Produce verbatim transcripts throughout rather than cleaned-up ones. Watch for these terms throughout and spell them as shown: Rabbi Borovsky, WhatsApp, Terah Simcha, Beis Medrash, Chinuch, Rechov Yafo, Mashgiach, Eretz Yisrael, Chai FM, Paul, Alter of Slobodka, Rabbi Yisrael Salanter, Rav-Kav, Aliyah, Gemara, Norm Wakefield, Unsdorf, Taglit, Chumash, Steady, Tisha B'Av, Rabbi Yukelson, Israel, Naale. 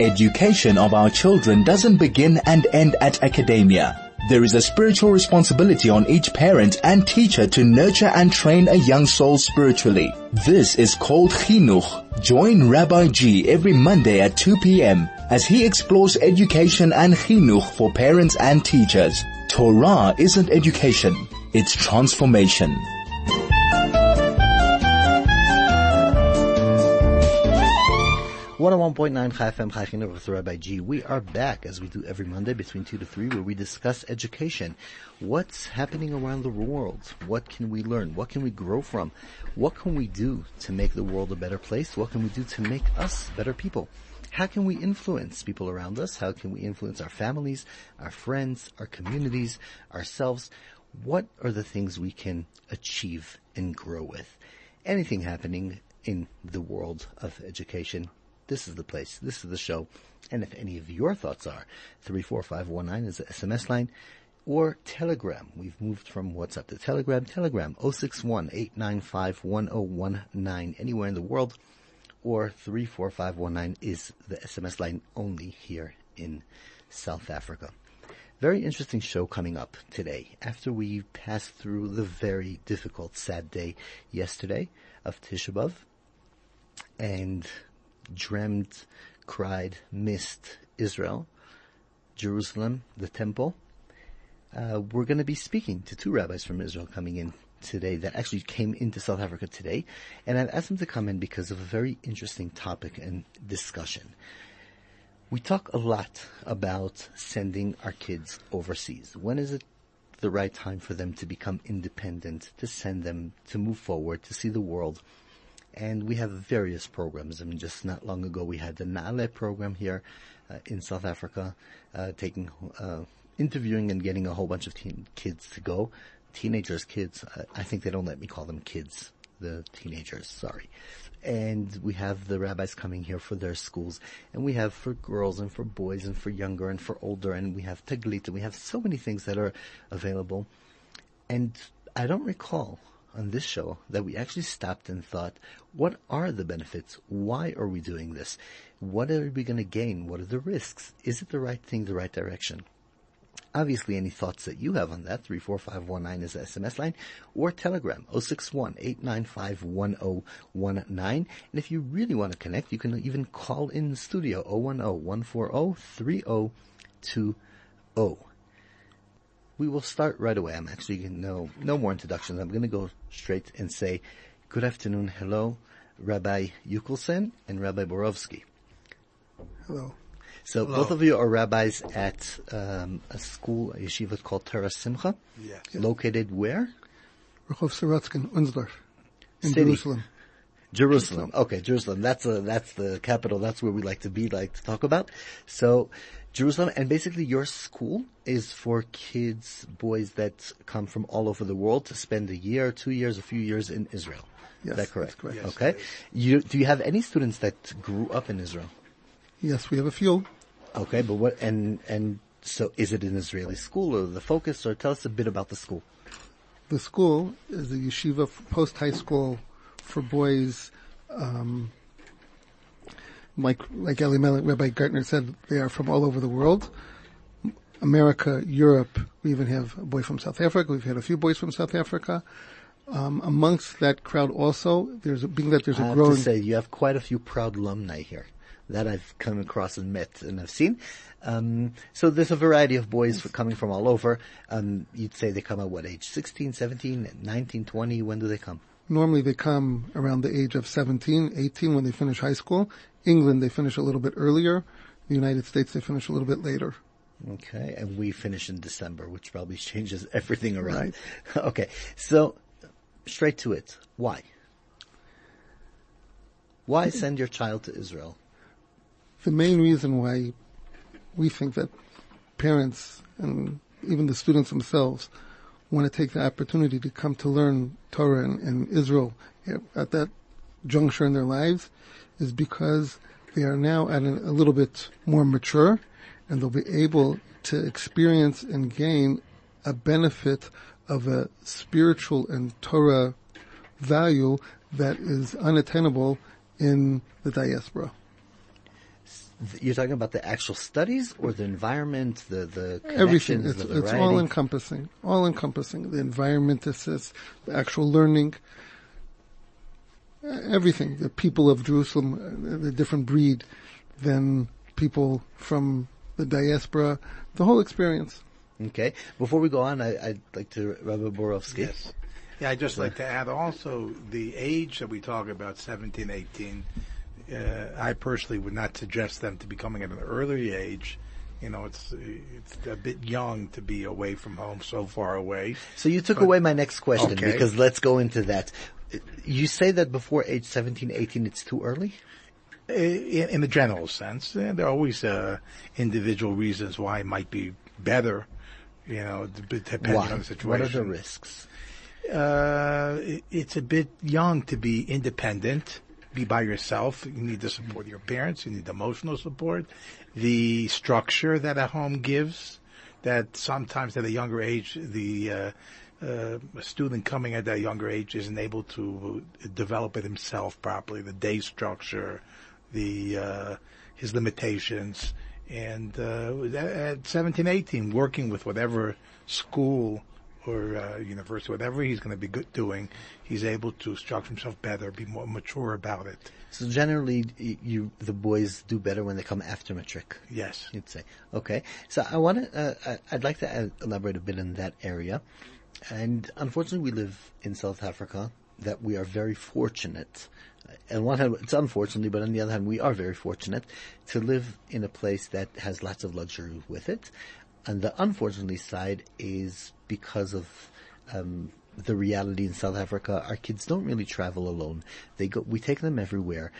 Education of our children doesn't begin and end at academia. There is a spiritual responsibility on each parent and teacher to nurture and train a young soul spiritually. This is called Chinuch. Join Rabbi G every Monday at two p.m. as he explores education and Chinuch for parents and teachers. Torah isn't education, it's transformation. one oh one point nine Chai F M, Chai Chinuch with Rabbi G. We are back, as we do every Monday between two to three, where we discuss education. What's happening around the world? What can we learn? What can we grow from? What can we do to make the world a better place? What can we do to make us better people? How can we influence people around us? How can we influence our families, our friends, our communities, ourselves? What are the things we can achieve and grow with? Anything happening in the world of education, this is the place. This is the show. And if any of your thoughts are, three four five one nine is the S M S line, or Telegram. We've moved from WhatsApp to Telegram. Telegram, oh six one, eight nine five, one oh one nine, anywhere in the world, or three four five one nine is the S M S line only here in South Africa. Very interesting show coming up today. After we passed through the very difficult, sad day yesterday of Tisha B'Av, and dreamt, cried, missed Israel, Jerusalem, the temple. Uh, we're going to be speaking to two rabbis from Israel coming in today that actually came into South Africa today. And I've asked them to come in because of a very interesting topic and discussion. We talk a lot about sending our kids overseas. When is it the right time for them to become independent, to send them, to move forward, to see the world? And we have various programs. I mean, just not long ago, we had the Naale program here uh, in South Africa, uh, taking, uh, interviewing and getting a whole bunch of teen kids to go. Teenagers, kids. Uh, I think they don't let me call them kids. The teenagers, sorry. And we have the rabbis coming here for their schools. And we have for girls and for boys and for younger and for older. And we have Taglit. And we have so many things that are available. And I don't recall on this show that we actually stopped and thought, what are the benefits? Why are we doing this? What are we going to gain? What are the risks? Is it the right thing, the right direction? Obviously, any thoughts that you have on that, three four five one nine is the S M S line, or Telegram, oh six one, eight nine five, one oh one nine. And if you really want to connect, you can even call in the studio, oh one oh, one four oh, three oh two oh. We will start right away. I'm actually no no more introductions. I'm going to go straight and say, good afternoon, hello, Rabbi Yukelson and Rabbi Borovsky. Hello. So hello. Both of you are rabbis at um, a school, a yeshiva called Terah Simcha. Yes. Located where? Rechov Saratskin, Unsdorf, in Steady. Jerusalem. Jerusalem. Okay, Jerusalem. That's a, that's the capital. That's where we like to be, like to talk about. So, Jerusalem, and basically your school is for kids, boys that come from all over the world to spend a year, two years, a few years in Israel. Yes, is that correct? That's correct. Yes, okay. Yes. You, do you have any students that grew up in Israel? Yes, we have a few. Okay, but what, and, and so is it an Israeli school or the focus, or tell us a bit about the school? The school is a yeshiva post-high school for boys, um, like, like Eli Melech, Rabbi Gartner said, they are from all over the world. America, Europe, we even have a boy from South Africa. We've had a few boys from South Africa. Um, amongst that crowd also, there's a, being that there's a growing... I have growing to say, you have quite a few proud alumni here that I've come across and met and I've seen. Um, so there's a variety of boys coming from all over. Um, you'd say they come at what age? sixteen, seventeen, nineteen, twenty? When do they come? Normally they come around the age of seventeen, eighteen when they finish high school. England, they finish a little bit earlier. The United States, they finish a little bit later. Okay, and we finish in December, which probably changes everything around. Right. Okay, so straight to it. Why? Why send your child to Israel? The main reason why we think that parents and even the students themselves want to take the opportunity to come to learn Torah and, and Israel at that juncture in their lives is because they are now at an, a little bit more mature, and they'll be able to experience and gain a benefit of a spiritual and Torah value that is unattainable in the diaspora. You're talking about the actual studies or the environment, the, the connections, everything. It's, the it's all encompassing, all encompassing. The environment assists, the actual learning, everything. The people of Jerusalem, the different breed than people from the diaspora, the whole experience. Okay. Before we go on, I, I'd like to, Rabbi Borovsky. Yes. Yeah, I'd just so. like to add also the age that we talk about, seventeen, eighteen. Uh, I personally would not suggest them to be coming at an early age. You know, it's it's a bit young to be away from home, so far away. So you took but, away my next question, okay. Because let's go into that. You say that before age seventeen, eighteen, it's too early? In, in the general sense. There are always uh, individual reasons why it might be better, you know, depending why? on the situation. What are the risks? Uh, it, it's a bit young to be independent. Be by yourself. You need the support of your parents. You need emotional support. The structure that a home gives, that sometimes at a younger age, the uh, uh, student coming at that younger age isn't able to develop it himself properly. The day structure, the uh, his limitations. And uh, at seventeen, eighteen, working with whatever school or uh, university, whatever he's going to be good doing, he's able to structure himself better, be more mature about it. So generally, you the boys do better when they come after matric. Yes, you'd say. Okay, so I want to, uh, I'd like to elaborate a bit in that area, and unfortunately, we live in South Africa that we are very fortunate. On one hand, it's unfortunately, but on the other hand, we are very fortunate to live in a place that has lots of luxury with it. And the unfortunately side is because of um, the reality in South Africa, our kids don't really travel alone. They go, we take them everywhere.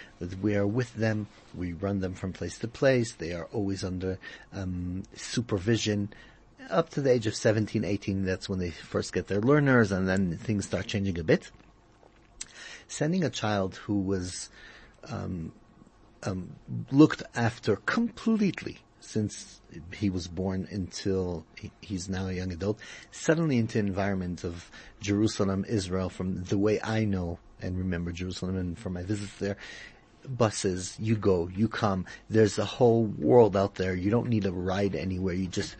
We are with them. We run them from place to place. They are always under um, supervision. Up to the age of seventeen, eighteen, that's when they first get their learners, and then things start changing a bit. Sending a child who was um, um, looked after completely since he was born until he's now a young adult, suddenly into environment of Jerusalem, Israel, from the way I know and remember Jerusalem and from my visits there, buses, you go, you come. There's a whole world out there. You don't need a ride anywhere. You just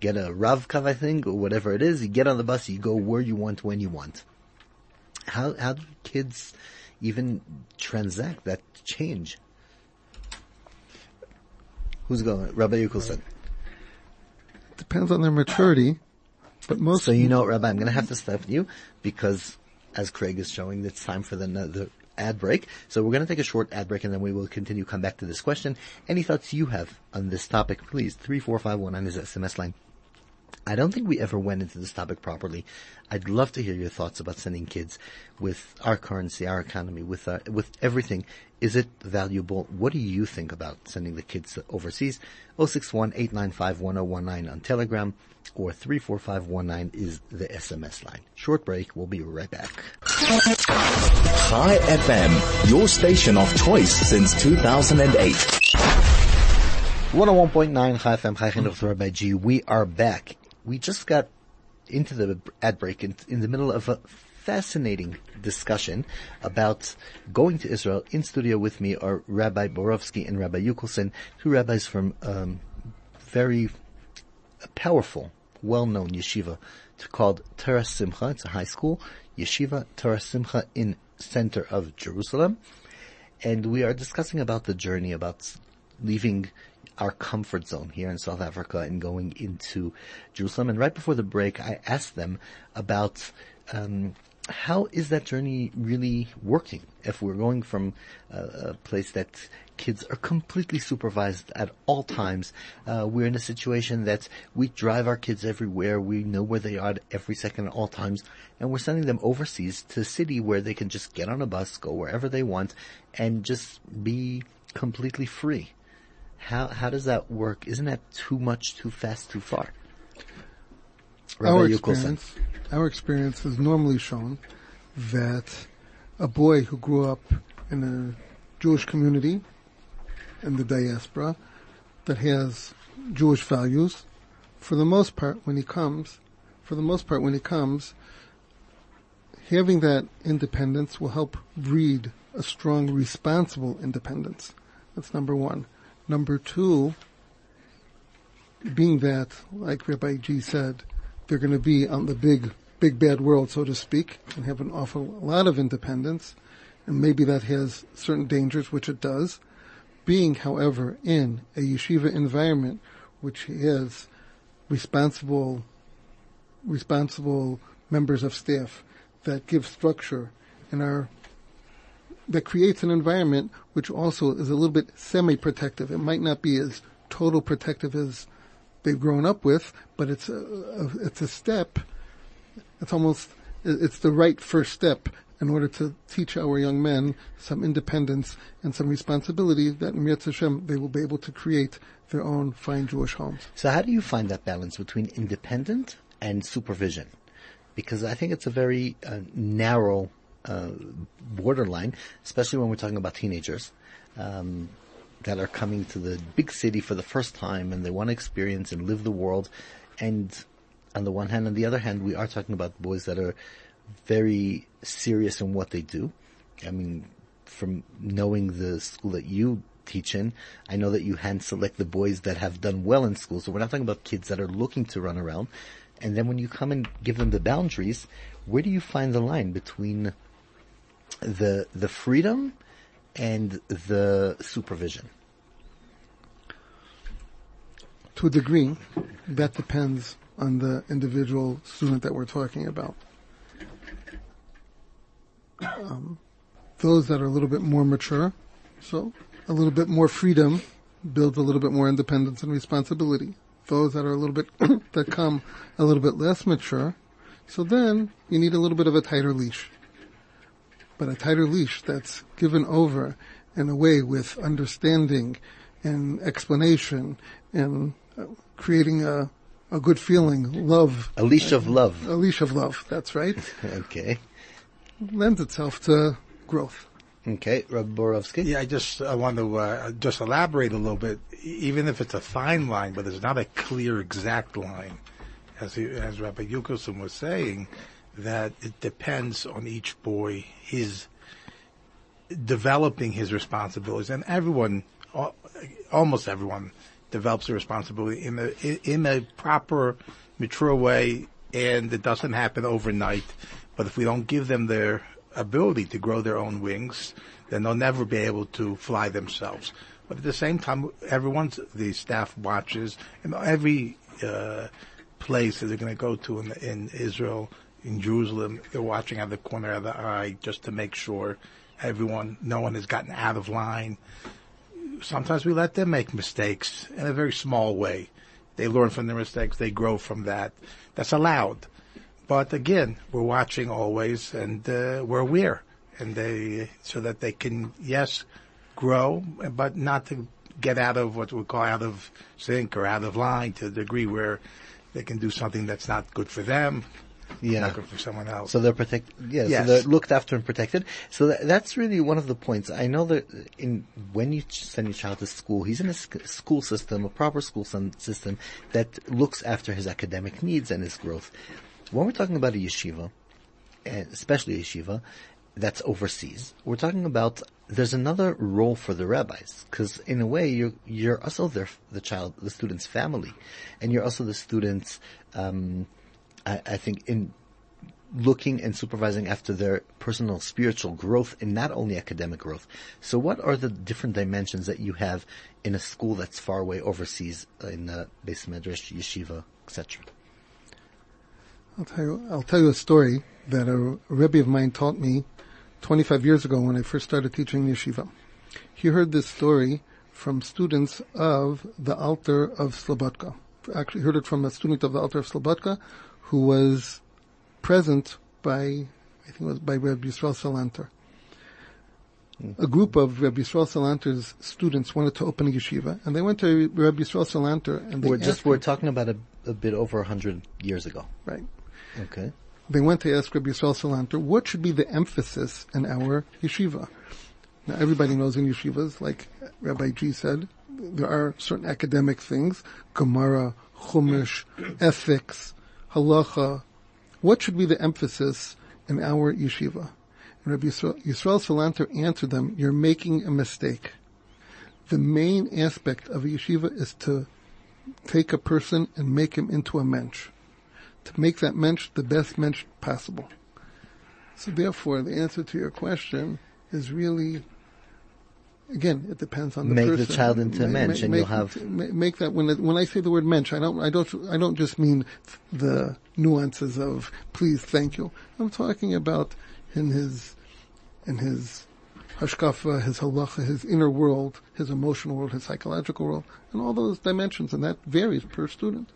get a Rav-Kav, I think, or whatever it is. You get on the bus, you go where you want, when you want. How, how do kids even transact that change? Who's going? Rabbi Yukelson. Depends on their maturity, but most. So you know, Rabbi, I'm going to have to stop you because, as Craig is showing, it's time for the, the ad break. So we're going to take a short ad break, and then we will continue. Come back to this question. Any thoughts you have on this topic? Please, three four five one nine is the S M S line. I don't think we ever went into this topic properly. I'd love to hear your thoughts about sending kids with our currency, our economy, with our, with everything. Is it valuable? What do you think about sending the kids overseas? oh six one, eight nine five, one oh one nine on Telegram or three four five one nine is the S M S line. Short break. We'll be right back. Chai F M, your station of choice since two thousand eight. one oh one point nine Chai F M, Chai Chinuch, Rabbi G. We are back. We just got into the ad break in, in the middle of a fascinating discussion about going to Israel. In studio with me are Rabbi Borovsky and Rabbi Yukelson, two rabbis from um very powerful, well-known yeshiva called Terah Simcha. It's a high school yeshiva, Terah Simcha, in center of Jerusalem. And we are discussing about the journey, about leaving our comfort zone here in South Africa and going into Jerusalem. And right before the break, I asked them about um how is that journey really working if we're going from uh, a place that kids are completely supervised at all times. Uh, we're in a situation that we drive our kids everywhere. We know where they are at every second at all times. And we're sending them overseas to a city where they can just get on a bus, go wherever they want, and just be completely free. How how does that work? Isn't that too much, too fast, too far? Rabbi our experience, our experience has normally shown that a boy who grew up in a Jewish community in the diaspora that has Jewish values, for the most part, when he comes, for the most part, when he comes, having that independence will help breed a strong, responsible independence. That's number one. Number two, being that, like Rabbi G said, they're going to be on the big, big bad world, so to speak, and have an awful lot of independence, and maybe that has certain dangers, which it does. Being, however, in a yeshiva environment, which is responsible, responsible members of staff that give structure and are, that creates an environment which also is a little bit semi-protective. It might not be as total protective as they've grown up with, but it's a, a, it's a step. It's almost, it's the right first step in order to teach our young men some independence and some responsibility that in Yetz Hashem they will be able to create their own fine Jewish homes. So how do you find that balance between independent and supervision? Because I think it's a very uh, narrow uh, borderline, especially when we're talking about teenagers um, that are coming to the big city for the first time and they want to experience and live the world. And on the one hand, on the other hand, we are talking about boys that are very serious in what they do. I mean, from knowing the school that you teach in, I know that you hand select the boys that have done well in school. So we're not talking about kids that are looking to run around. And then when you come and give them the boundaries, where do you find the line between the the freedom and the supervision? To a degree, that depends on the individual student that we're talking about. Um, those that are a little bit more mature, so a little bit more freedom builds a little bit more independence and responsibility. Those that are a little bit, that come a little bit less mature, so then you need a little bit of a tighter leash. But a tighter leash that's given over in a way with understanding and explanation and creating a, a good feeling, love. A leash of love. A leash of love, that's right. Okay. Lends itself to growth. Okay, Rabbi Borovsky. Yeah, I just I want to uh, just elaborate a little bit. Even if it's a fine line, but it's not a clear, exact line, as he, as Rabbi Yukelson was saying, that it depends on each boy, his developing his responsibilities, and everyone, almost everyone, develops a responsibility in a in a proper, mature way, and it doesn't happen overnight. But if we don't give them their ability to grow their own wings, then they'll never be able to fly themselves. But at the same time, everyone's, the staff watches, and every uh, place that they're going to go to in, in Israel, in Jerusalem, they're watching out of the corner of the eye just to make sure everyone, no one has gotten out of line. Sometimes we let them make mistakes in a very small way. They learn from their mistakes. They grow from that. That's allowed. But again, we're watching always, and uh, we're aware, and they so that they can yes grow, but not to get out of what we call out of sync or out of line to the degree where they can do something that's not good for them, yeah, not good for someone else. So they're protected. Yeah, yes. So they're looked after and protected. So that, that's really one of the points. I know that in when you send your child to school, he's in a school system, a proper school system that looks after his academic needs and his growth. When we're talking about a yeshiva, especially a yeshiva that's overseas, we're talking about there's another role for the rabbis, because in a way you're you're also their, the child, the student's family, and you're also the student's. Um, I, I think in looking and supervising after their personal spiritual growth and not only academic growth. So, what are the different dimensions that you have in a school that's far away overseas in the Beis Medrash, yeshiva, et cetera? I'll tell you, I'll tell you a story that a Rebbe of mine taught me twenty-five years ago when I first started teaching yeshiva. He heard this story from students of the Alter of Slobodka. Actually heard it from a student of the Alter of Slobodka who was present by, I think it was by Rabbi Yisrael Salanter. A group of Rabbi Yisrael Salanter's students wanted to open a yeshiva, and they went to Rabbi Yisrael Salanter and they we're just, him, we're talking about a, a bit over a hundred years ago. Right. Okay. They went to ask Rabbi Yisrael Salanter, what should be the emphasis in our yeshiva? Now, everybody knows in yeshivas, like Rabbi G said, there are certain academic things, Gemara, Chumash, ethics, halacha. What should be the emphasis in our yeshiva? And Rabbi Yisrael Salanter answered them, you're making a mistake. the main aspect of a yeshiva is to take a person and make him into a mensch, to make that mensch the best mensch possible. So therefore, the answer to your question is really, again, it depends on the make person. Make the child into a mensch, and make, you'll have make that. When when I say the word mensch, I don't, I don't, I don't just mean the nuances of please, thank you. I'm talking about in his, in his hashkafa, his halacha, his inner world, his emotional world, his psychological world, and all those dimensions, and that varies per student.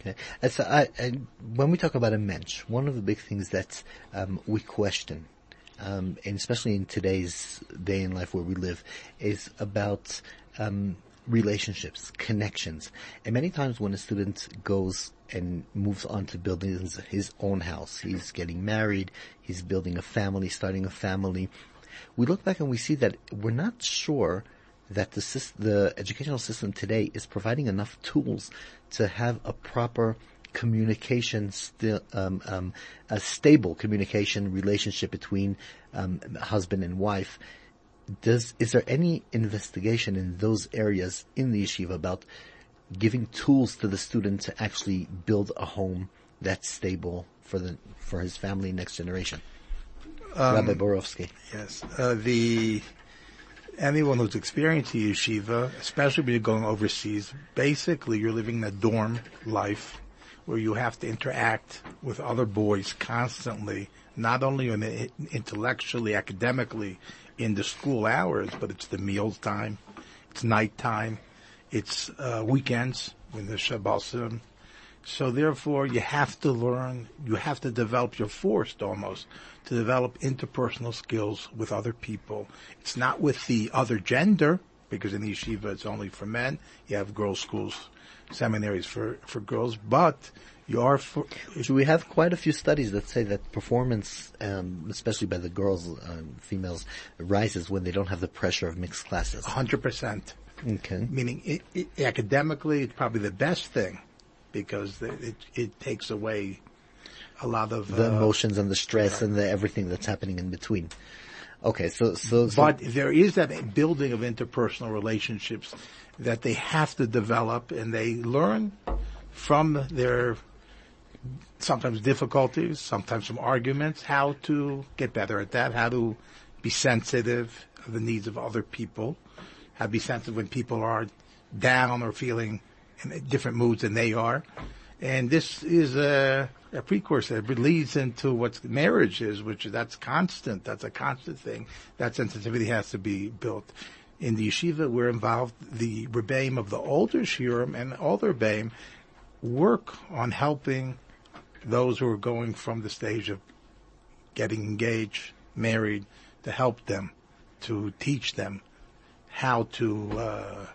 Okay. And so I, I, when we talk about a mensch, one of the big things that um, we question, um, and especially in today's day in life where we live, is about um, relationships, connections. And many times when a student goes and moves on to building his, his own house, he's getting married, he's building a family, starting a family, we look back and we see that we're not sure that the, system, the educational system today is providing enough tools to have a proper communication, sti- um, um, a stable communication relationship between um, husband and wife. Does is there any investigation in those areas in the yeshiva about giving tools to the student to actually build a home that's stable for the for his family, next generation? Um, Rabbi Borovsky. Yes, uh, the. Anyone who's experienced a yeshiva, especially when you're going overseas, basically you're living that dorm life where you have to interact with other boys constantly, not only intellectually, academically, in the school hours, but it's the meal time, it's night time, it's uh, weekends when the Shabbosim. So therefore you have to learn, you have to develop, you're forced almost to develop interpersonal skills with other people. It's not with the other gender, because in the yeshiva it's only for men. You have girls' schools, seminaries for, for girls, but you are for... So we have quite a few studies that say that performance, um, especially by the girls, um, females, rises when they don't have the pressure of mixed classes. one hundred percent. Okay. Meaning it, it, academically it's probably the best thing, because it it takes away a lot of the uh, emotions and the stress yeah. and the everything that's happening in between. Okay, so so but so. There is that building of interpersonal relationships that they have to develop, and they learn from their sometimes difficulties, sometimes from arguments, how to get better at that, how to be sensitive to the needs of other people, how to be sensitive when people are down or feeling in different moods than they are. And this is a, a precursor. It leads into what marriage is, which that's constant. That's a constant thing. That sensitivity has to be built. In the yeshiva, we're involved, the Rebbeim of the older Shiurim and older Rebbeim work on helping those who are going from the stage of getting engaged, married, to help them, to teach them how to... Uh,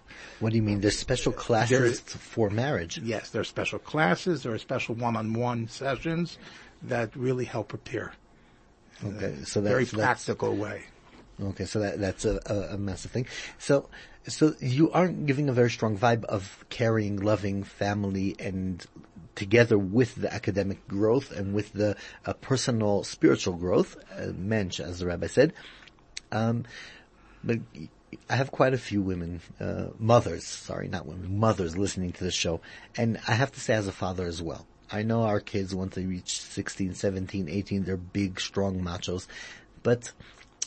what do you mean? There's special classes there is, for marriage? Yes, there are special classes. There are special one-on-one sessions that really help prepare. Okay, so that's... Very so practical that's, way. Okay, so that that's a, a, a massive thing. So so you are giving a very strong vibe of caring, loving family, and together with the academic growth and with the uh, personal, spiritual growth, uh, mensch, as the rabbi said. Um, but... I have quite a few women, uh, mothers, sorry, not women, mothers listening to the show. And I have to say, as a father as well, I know our kids, once they reach sixteen, seventeen, eighteen, they're big, strong machos. But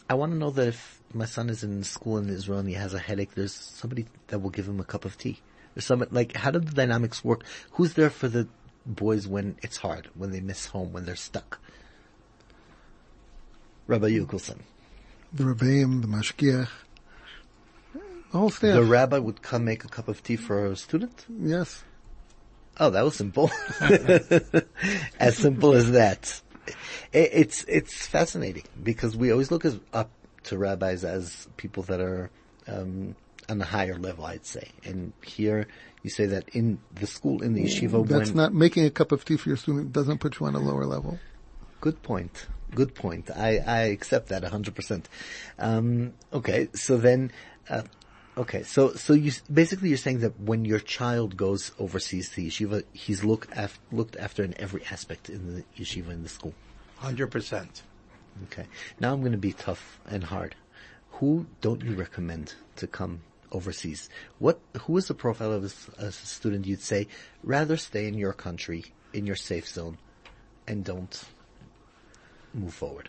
I want to know that if my son is in school in Israel and he has a headache, there's somebody that will give him a cup of tea. There's somebody, like, how do the dynamics work? Who's there for the boys when it's hard, when they miss home, when they're stuck? Rabbi Yukelson. The Rebbeim, the Mashgiach. The whole staff. The rabbi would come make a cup of tea for a student? Yes. Oh, that was simple. As simple as that. It, it's it's fascinating because we always look as, up to rabbis as people that are um on a higher level, I'd say. And here you say that in the school, in the yeshiva... That's when, not making a cup of tea for your student doesn't put you on a lower level. Good point. Good point. I, I accept that one hundred percent. Um, okay, so then... Uh, Okay, so so you basically you're saying that when your child goes overseas to yeshiva, he's look af, looked after in every aspect in the yeshiva, in the school. one hundred percent. Okay. Now I'm going to be tough and hard. Who don't you recommend to come overseas? What, who is the profile of a, a student you'd say, rather stay in your country, in your safe zone, and don't move forward?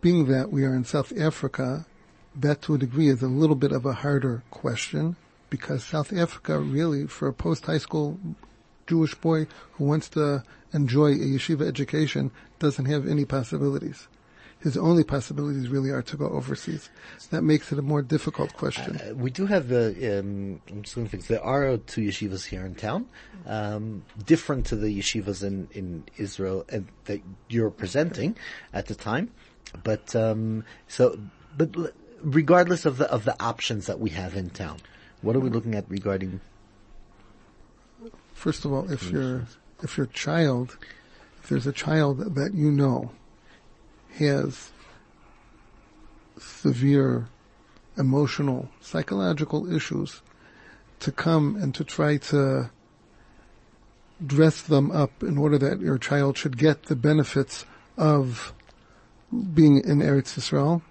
Being that we are in South Africa, that to a degree is a little bit of a harder question, because South Africa really, for a post-high school Jewish boy who wants to enjoy a yeshiva education, doesn't have any possibilities. His only possibilities really are to go overseas. That makes it a more difficult question. Uh, we do have the, um, I'm just going to fix, there are two yeshivas here in town, um, different to the yeshivas in, in Israel and that you're presenting at the time. But, um, so, but regardless of the, of the options that we have in town, what are we looking at regarding? First of all, if your, if your child, if there's a child that you know has severe emotional, psychological issues, to come and to try to dress them up in order that your child should get the benefits of being in Eretz Yisrael,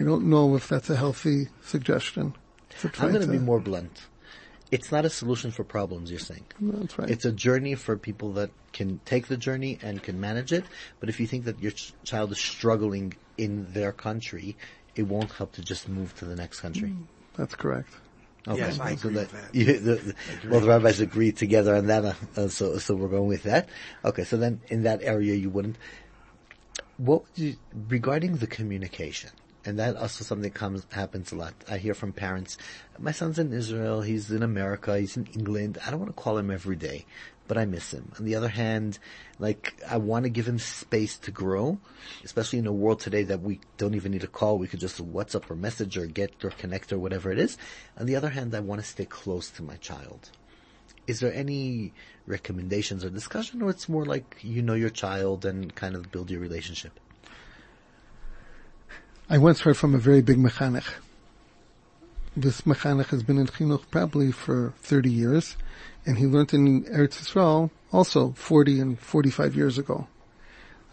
I don't know if that's a healthy suggestion. To I'm going to be more blunt. It's not a solution for problems, you're saying. That's right. It's a journey for people that can take the journey and can manage it. But if you think that your ch- child is struggling in their country, it won't help to just move to the next country. Mm, that's correct. Okay. Yes, I so agree that, with that. You, the, the, agree. Well, the rabbis agreed together on that, uh, so so we're going with that. Okay, so then in that area you wouldn't. What would you, regarding the communication? And that also something comes happens a lot. I hear from parents, my son's in Israel, he's in America, he's in England. I don't want to call him every day, but I miss him. On the other hand, like, I want to give him space to grow, especially in a world today that we don't even need a call. We could just WhatsApp or message or get or connect or whatever it is. On the other hand, I want to stay close to my child. Is there any recommendations or discussion, or it's more like you know your child and kind of build your relationship? I once heard from a very big mechanech. This mechanech has been in Chinuch probably for thirty years, and he learned in Eretz Yisrael also forty and forty-five years ago.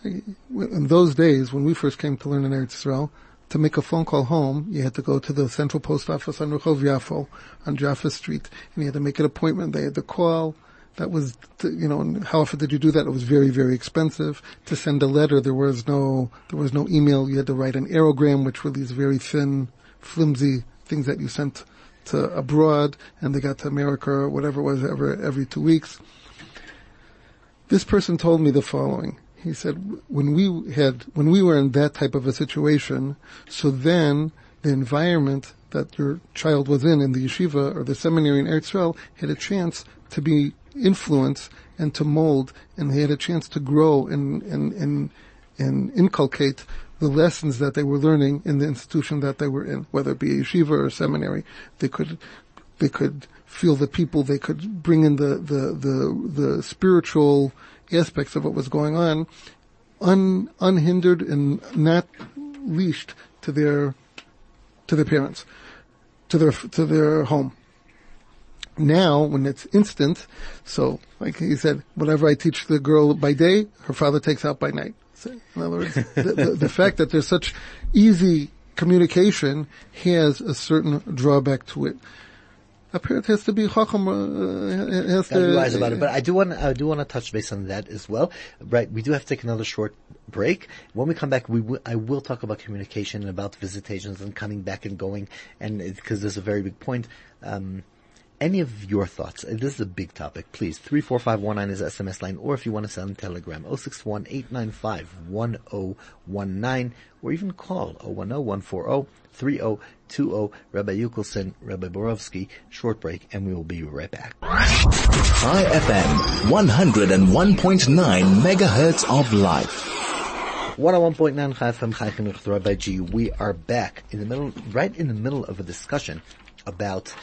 In those days, when we first came to learn in Eretz Yisrael, to make a phone call home, you had to go to the central post office on Rechov Yafo, on Jaffa Street, and you had to make an appointment. They had to call. That was, you know, how often did you do that? It was very, very expensive. To send a letter, there was no, there was no email. You had to write an aerogram, which were these very thin, flimsy things that you sent to abroad, and they got to America or whatever it was every, every two weeks. This person told me the following. He said, when we had, when we were in that type of a situation, so then the environment that your child was in, in the yeshiva or the seminary in Eretz Yisrael, had a chance to be influence and to mold, and they had a chance to grow and, and, and, and inculcate the lessons that they were learning in the institution that they were in, whether it be a yeshiva or a seminary. They could, they could feel the people, they could bring in the, the, the, the spiritual aspects of what was going on, un, unhindered and not leashed to their, to their parents, to their, to their home. Now, when it's instant, so, like he said, whatever I teach the girl by day, her father takes out by night. So, in other words, the, the, the fact that there's such easy communication has a certain drawback to it. A parent has to be chacham, uh, has to... realize about it, but I do want to, I do want to touch base on that as well. Right, we do have to take another short break. When we come back, we w- I will talk about communication and about visitations and coming back and going, and because there's a very big point, um... any of your thoughts? This is a big topic. Please, three four five one nine is the S M S line, or if you want to send Telegram, oh six one eight nine five one zero one nine, or even call oh one zero one four zero three zero two zero. Rabbi Yukelson, Rabbi Borovsky. Short break, and we will be right back. Chai F M, one hundred and one point nine megahertz of life. one oh one point nine Chai F M, Chai Chinuch, Rabbi G. We are back in the middle, right in the middle of a discussion about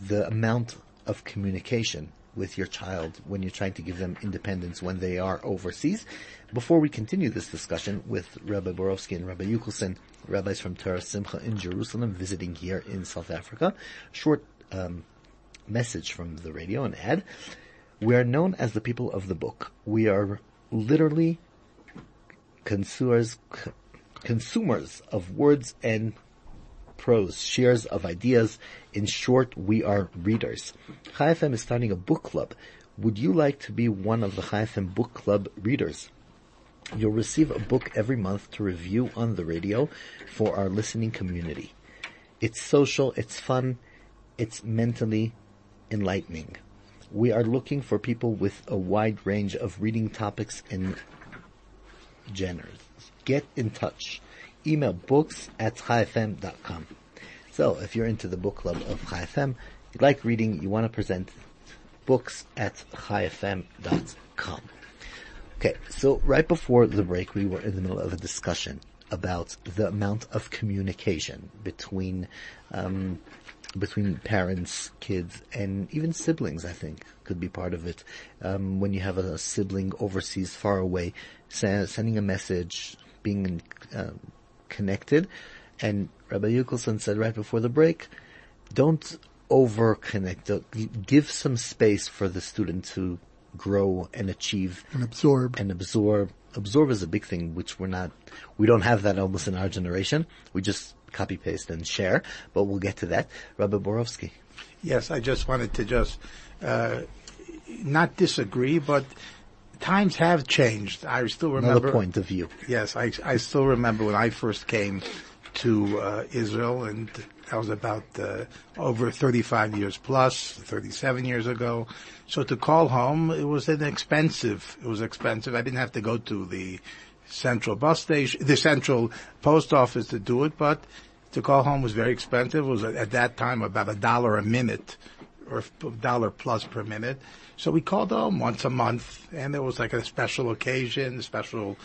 the amount of communication with your child when you're trying to give them independence when they are overseas. Before we continue this discussion with Rabbi Borovsky and Rabbi Yukelson, rabbis from Terah Simcha in Jerusalem, visiting here in South Africa, short um, message from the radio and ad. We are known as the people of the book. We are literally consumers, consumers of words and prose, shares of ideas. In short, we are readers. Chai F M is starting a book club. Would you like to be one of the Chai F M book club readers? You'll receive a book every month to review on the radio for our listening community. It's social, it's fun, it's mentally enlightening. We are looking for people with a wide range of reading topics and genres. Get in touch. Email books at chai f m dot com. So if you're into the book club of Chai F M, you like reading, you want to present, books at chai f m dot com. Okay, so right before the break, we were in the middle of a discussion about the amount of communication between um between parents, kids, and even siblings, I think, could be part of it. Um, when you have a sibling overseas, far away, sa- sending a message, being uh, connected. And Rabbi Yukelson said right before the break, don't over-connect. Don't, give some space for the student to grow and achieve. And absorb. And absorb. Absorb is a big thing, which we're not, we don't have that almost in our generation. We just copy, paste, and share, but we'll get to that. Rabbi Borovsky. Yes, I just wanted to just uh not disagree, but times have changed. I still remember... Another point of view. Yes, I, I still remember when I first came to uh Israel, and that was about uh, over thirty-five years plus, thirty-seven years ago. So to call home, it was an expensive, it was expensive. I didn't have to go to the central bus station, the central post office to do it, but to call home was very expensive. It was at that time about a dollar a minute or a dollar plus per minute. So we called home once a month, and there was like a special occasion, a special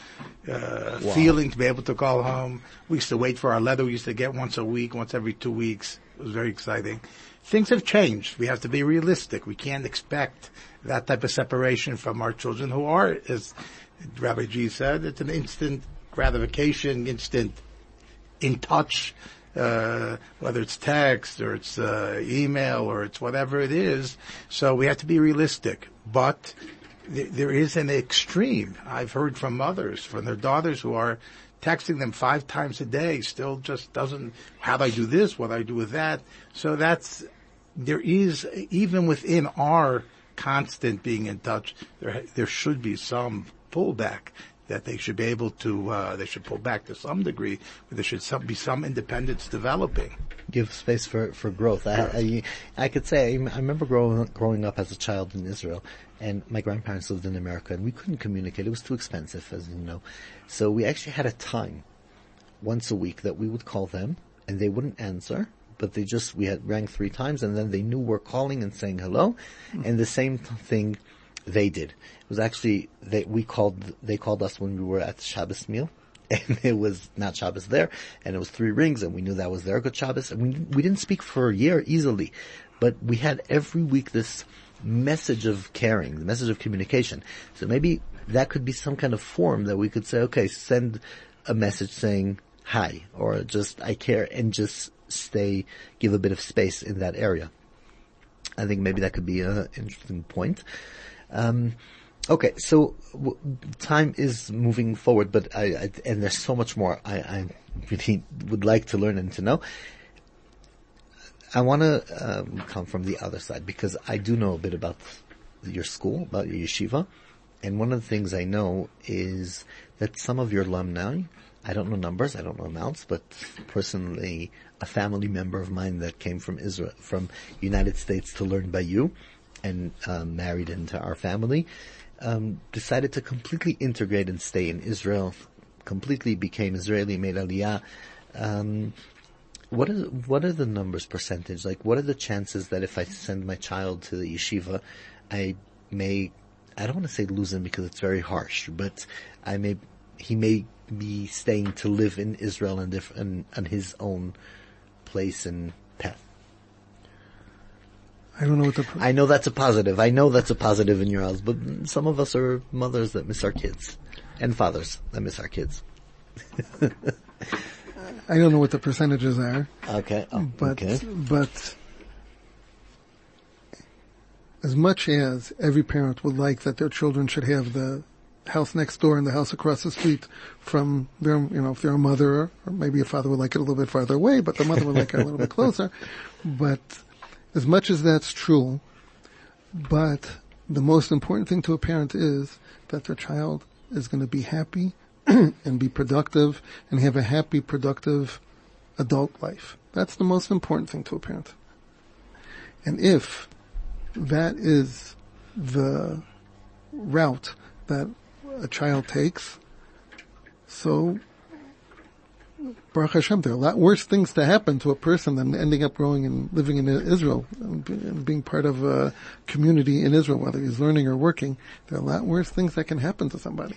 uh, wow. feeling to be able to call home. We used to wait for our letter. We used to get once a week, once every two weeks. It was very exciting. Things have changed. We have to be realistic. We can't expect that type of separation from our children who are, as Rabbi G said, it's an instant gratification, instant in touch, uh, whether it's text or it's uh, email or it's whatever it is. So we have to be realistic. But th- there is an extreme. I've heard from mothers, from their daughters who are texting them five times a day, still just doesn't, how do I do this? What do I do with that? So that's, there is, even within our constant being in touch, there there should be some pullback that they should be able to, uh, they should pull back to some degree, but there should some, be some independence developing. Give space for, for growth. I, I, I could say, I remember growing, growing up as a child in Israel, and my grandparents lived in America, and we couldn't communicate. It was too expensive, as you know. So we actually had a time once a week that we would call them, and they wouldn't answer, but they just, we had rang three times, and then they knew we're calling and saying hello, mm-hmm. and the same thing they did. It was actually, they, we called, they called us when we were at the Shabbos meal, and it was not Shabbos there, and it was three rings, and we knew that was their good Shabbos, and we, we didn't speak for a year easily, but we had every week this message of caring, the message of communication. So maybe that could be some kind of form that we could say, okay, send a message saying hi, or just I care, and just stay, give a bit of space in that area. I think maybe that could be an interesting point. Um, okay, so w- time is moving forward, but I, I and there's so much more I, I really would like to learn and to know. I want to um, come from the other side, because I do know a bit about your school, about your yeshiva, and one of the things I know is that some of your alumni, I don't know numbers, I don't know amounts, but personally, a family member of mine that came from Israel, from United States to learn by you, and um, married into our family, um, decided to completely integrate and stay in Israel, completely became Israeli, made Aliyah. Um, what is, what are the numbers, percentage? Like, what are the chances that if I send my child to the yeshiva, I may, I don't want to say lose him because it's very harsh, but I may, he may be staying to live in Israel and diff- and, and his own place and path. I don't know what the... Pro- I know that's a positive. I know that's a positive in your house, but some of us are mothers that miss our kids, and fathers that miss our kids. I don't know what the percentages are. Okay. Oh, but, okay. But as much as every parent would like that their children should have the house next door and the house across the street from their, you know, if they're a mother, or maybe a father would like it a little bit farther away, but the mother would like it a little bit closer. But as much as that's true, but the most important thing to a parent is that their child is going to be happy and be productive and have a happy, productive adult life. That's the most important thing to a parent. And if that is the route that a child takes, so Baruch Hashem, there are a lot worse things to happen to a person than ending up growing and living in Israel and being part of a community in Israel, whether he's learning or working. There are a lot worse things that can happen to somebody.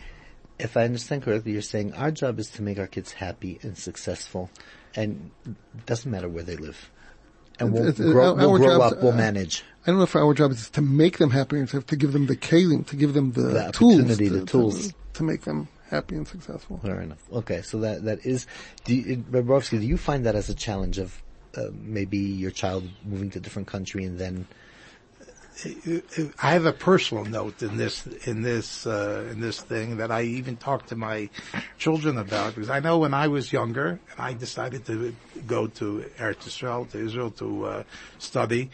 If I understand correctly, you're saying our job is to make our kids happy and successful, and it doesn't matter where they live. And we'll, it's, it's, grow, our, we'll our grow jobs, up, we'll uh, manage. I don't know if our job is to make them happy or to give them the kalim, to give them the, the opportunity, tools, to, the tools. To, to make them happy and successful. Fair enough. Okay, so that, that is, do you, Rabbi Borovsky, do you find that as a challenge of uh, maybe your child moving to a different country and then? I have a personal note in this, in this, uh, in this thing that I even talk to my children about, because I know when I was younger and I decided to go to Eretz Yisrael, to Israel to, uh, study,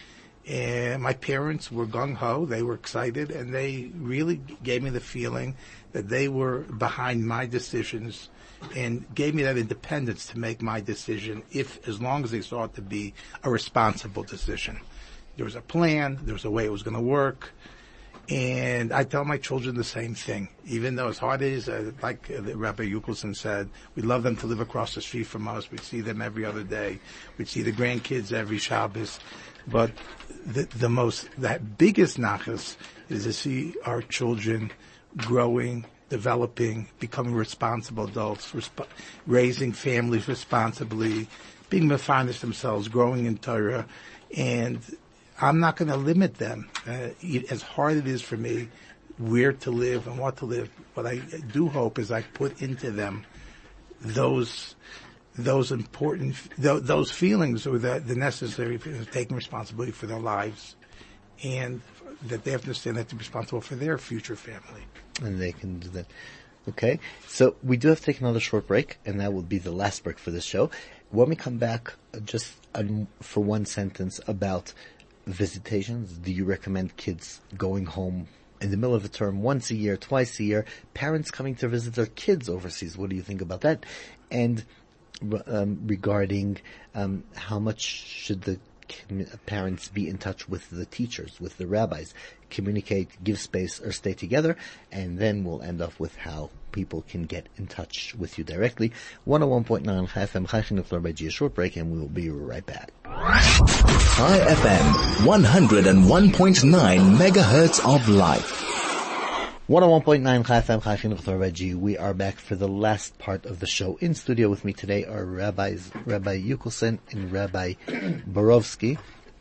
and my parents were gung-ho, they were excited, and they really gave me the feeling that they were behind my decisions and gave me that independence to make my decision if, as long as they saw it to be a responsible decision. There was a plan. There was a way it was going to work. And I tell my children the same thing. Even though as hard as, uh, like uh, Rabbi Yukelson said, we love them to live across the street from us. We see them every other day. We see the grandkids every Shabbos. But the, the most, that biggest nachas is to see our children growing, developing, becoming responsible adults, resp- raising families responsibly, being mefanesh themselves, growing in Torah, and I'm not going to limit them. Uh, as hard it is for me where to live and what to live, what I do hope is I put into them those those important th- those feelings, or the, the necessary of taking responsibility for their lives, and that they have to understand that they're responsible for their future family. And they can do that. Okay, so we do have to take another short break, and that will be the last break for this show. When we come back, just um, for one sentence about visitations. Do you recommend kids going home in the middle of the term once a year, twice a year? Parents coming to visit their kids overseas. What do you think about that? And um, regarding um, how much should the parents be in touch with the teachers, with the rabbis, communicate, give space, or stay together? And then we'll end up with how people can get in touch with you directly. one oh one point nine Chai F M, Chai Chinuch, Rabbi G, a short break, and we will be right back. Chai F M, one oh one point nine megahertz of life. one oh one point nine Chai F M, Chai Chinuch, Rabbi G. We are back for the last part of the show. In studio with me today are rabbis, Rabbi Yukelson and Rabbi Borovsky,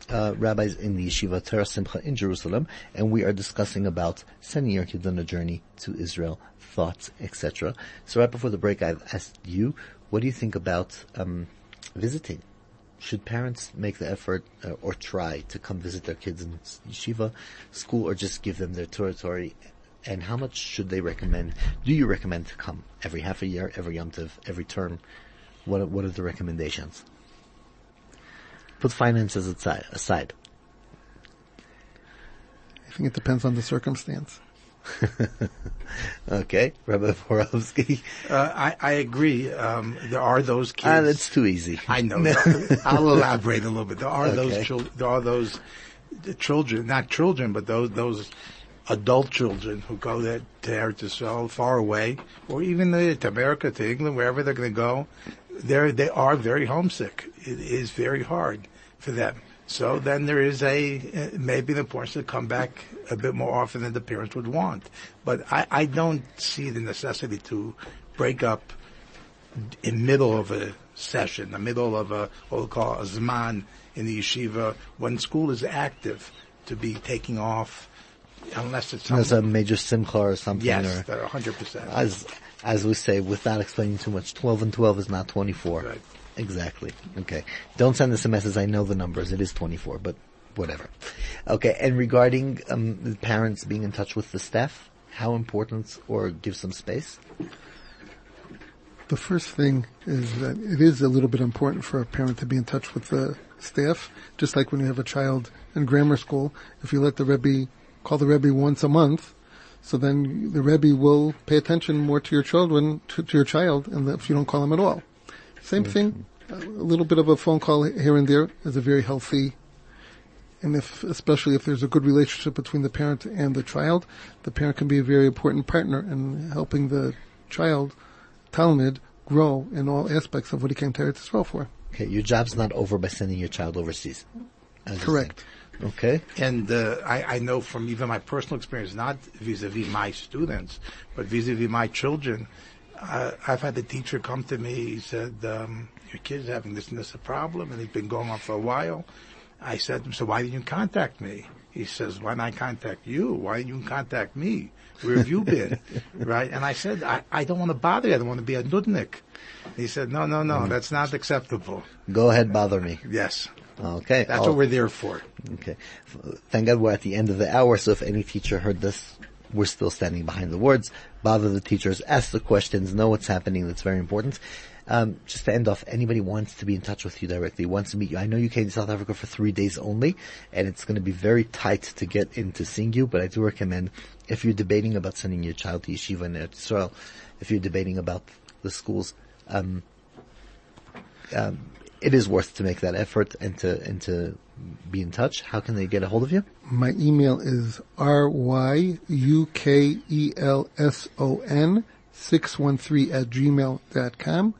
uh, rabbis in the yeshiva Terah Simcha in Jerusalem, and we are discussing about sending your kids on a journey to Israel, thoughts, et cetera. So right before the break, I've asked you, what do you think about um, visiting? Should parents make the effort uh, or try to come visit their kids in yeshiva, school, or just give them their territory? And how much should they recommend? Do you recommend to come every half a year, every Yom Tov, every term? What are, what are the recommendations? Put finances aside. I think it depends on the circumstance. Okay, Rabbi Borovsky. Uh, I, I agree. Um, there are those kids. Ah, that's too easy. I know. I'll elaborate a little bit. There are okay. those children. There are those children, not children, but those those. adult children who go there to Eretz Yisrael, far away, or even to America, to England, wherever they're going to go, they're, they are very homesick. It is very hard for them. So then there is a, maybe the importance to come back a bit more often than the parents would want. But I, I don't see the necessity to break up in middle of a session, the middle of a, what we'll call a zman in the yeshiva, when school is active, to be taking off. Unless it's Unless a major simcha or something. Yes, they're one hundred percent. As, as we say, without explaining too much, twelve and twelve is not twenty-four. Right. Exactly. Okay. Don't send us a message. I know the numbers. It is twenty-four, but whatever. Okay. And regarding um, the parents being in touch with the staff, how important, or give some space? The first thing is that it is a little bit important for a parent to be in touch with the staff, just like when you have a child in grammar school. If you let the Rebbe, call the Rebbe once a month, so then the Rebbe will pay attention more to your children, to, to your child, and if you don't call him at all. Same mm-hmm. thing, a little bit of a phone call here and there is a very healthy, and if, especially if there's a good relationship between the parent and the child, the parent can be a very important partner in helping the child, Talmud, grow in all aspects of what he came to Eretz Yisrael for. Okay, your job's not over by sending your child overseas. Correct. Okay. And uh, I, I know from even my personal experience, not vis-a-vis my students, but vis-a-vis my children, uh, I've had a teacher come to me, he said, um, your kid's having this and this a problem, and it's been going on for a while. I said to him, so why didn't you contact me? He says, why not contact you? Why didn't you contact me? Where have you been? Right? And I said, I, I don't want to bother you. I don't want to be a nudnik. He said, no, no, no, that's not acceptable. Go ahead, bother me. Yes. Okay. That's oh. what we're there for. Okay. Thank God we're at the end of the hour, so if any teacher heard this, we're still standing behind the words. Bother the teachers, ask the questions, know what's happening. That's very important. Um, just to end off, anybody wants to be in touch with you directly, wants to meet you. I know you came to South Africa for three days only, and it's going to be very tight to get into seeing you, but I do recommend, if you're debating about sending your child to yeshiva in Israel, if you're debating about the schools, um, um, it is worth to make that effort and to, and to be in touch. How can they get a hold of you? My email is r y u k e l s o n six one three at gmail dot com.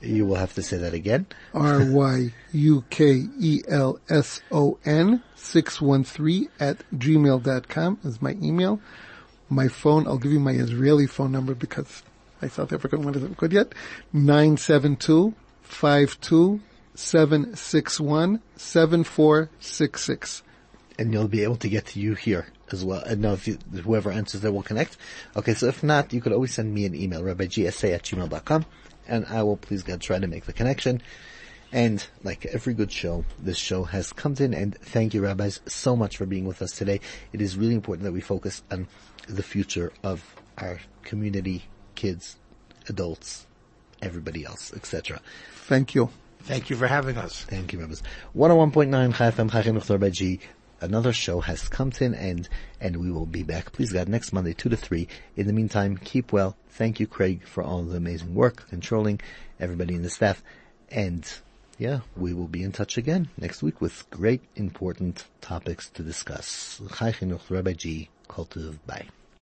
You will have to say that again. r y u k e l s o n six one three at gmail dot com is my email. My phone, I'll give you my Israeli phone number because my South African one isn't good yet. nine seven two, five two seven six one, seven four six six. And you'll be able to get to you here as well. And now if you, whoever answers there will connect. Okay, so if not, you could always send me an email, rabbi g s a at gmail dot com. And I will, please God, try to make the connection. And like every good show, this show has come to an end. Thank you, rabbis, so much for being with us today. It is really important that we focus on the future of our community, kids, adults, everybody else, et cetera. Thank you. Thank you for having us. Thank you, rabbis. one oh one point nine Chai F M, Chai Chinuch, Rabbi G. Another show has come to an end, and we will be back, please God, next Monday, two to three. In the meantime, keep well. Thank you, Craig, for all the amazing work, controlling everybody in the staff. And, yeah, we will be in touch again next week with great, important topics to discuss. Chai Chinuch, Rabbi G. Kol Tov. Bye.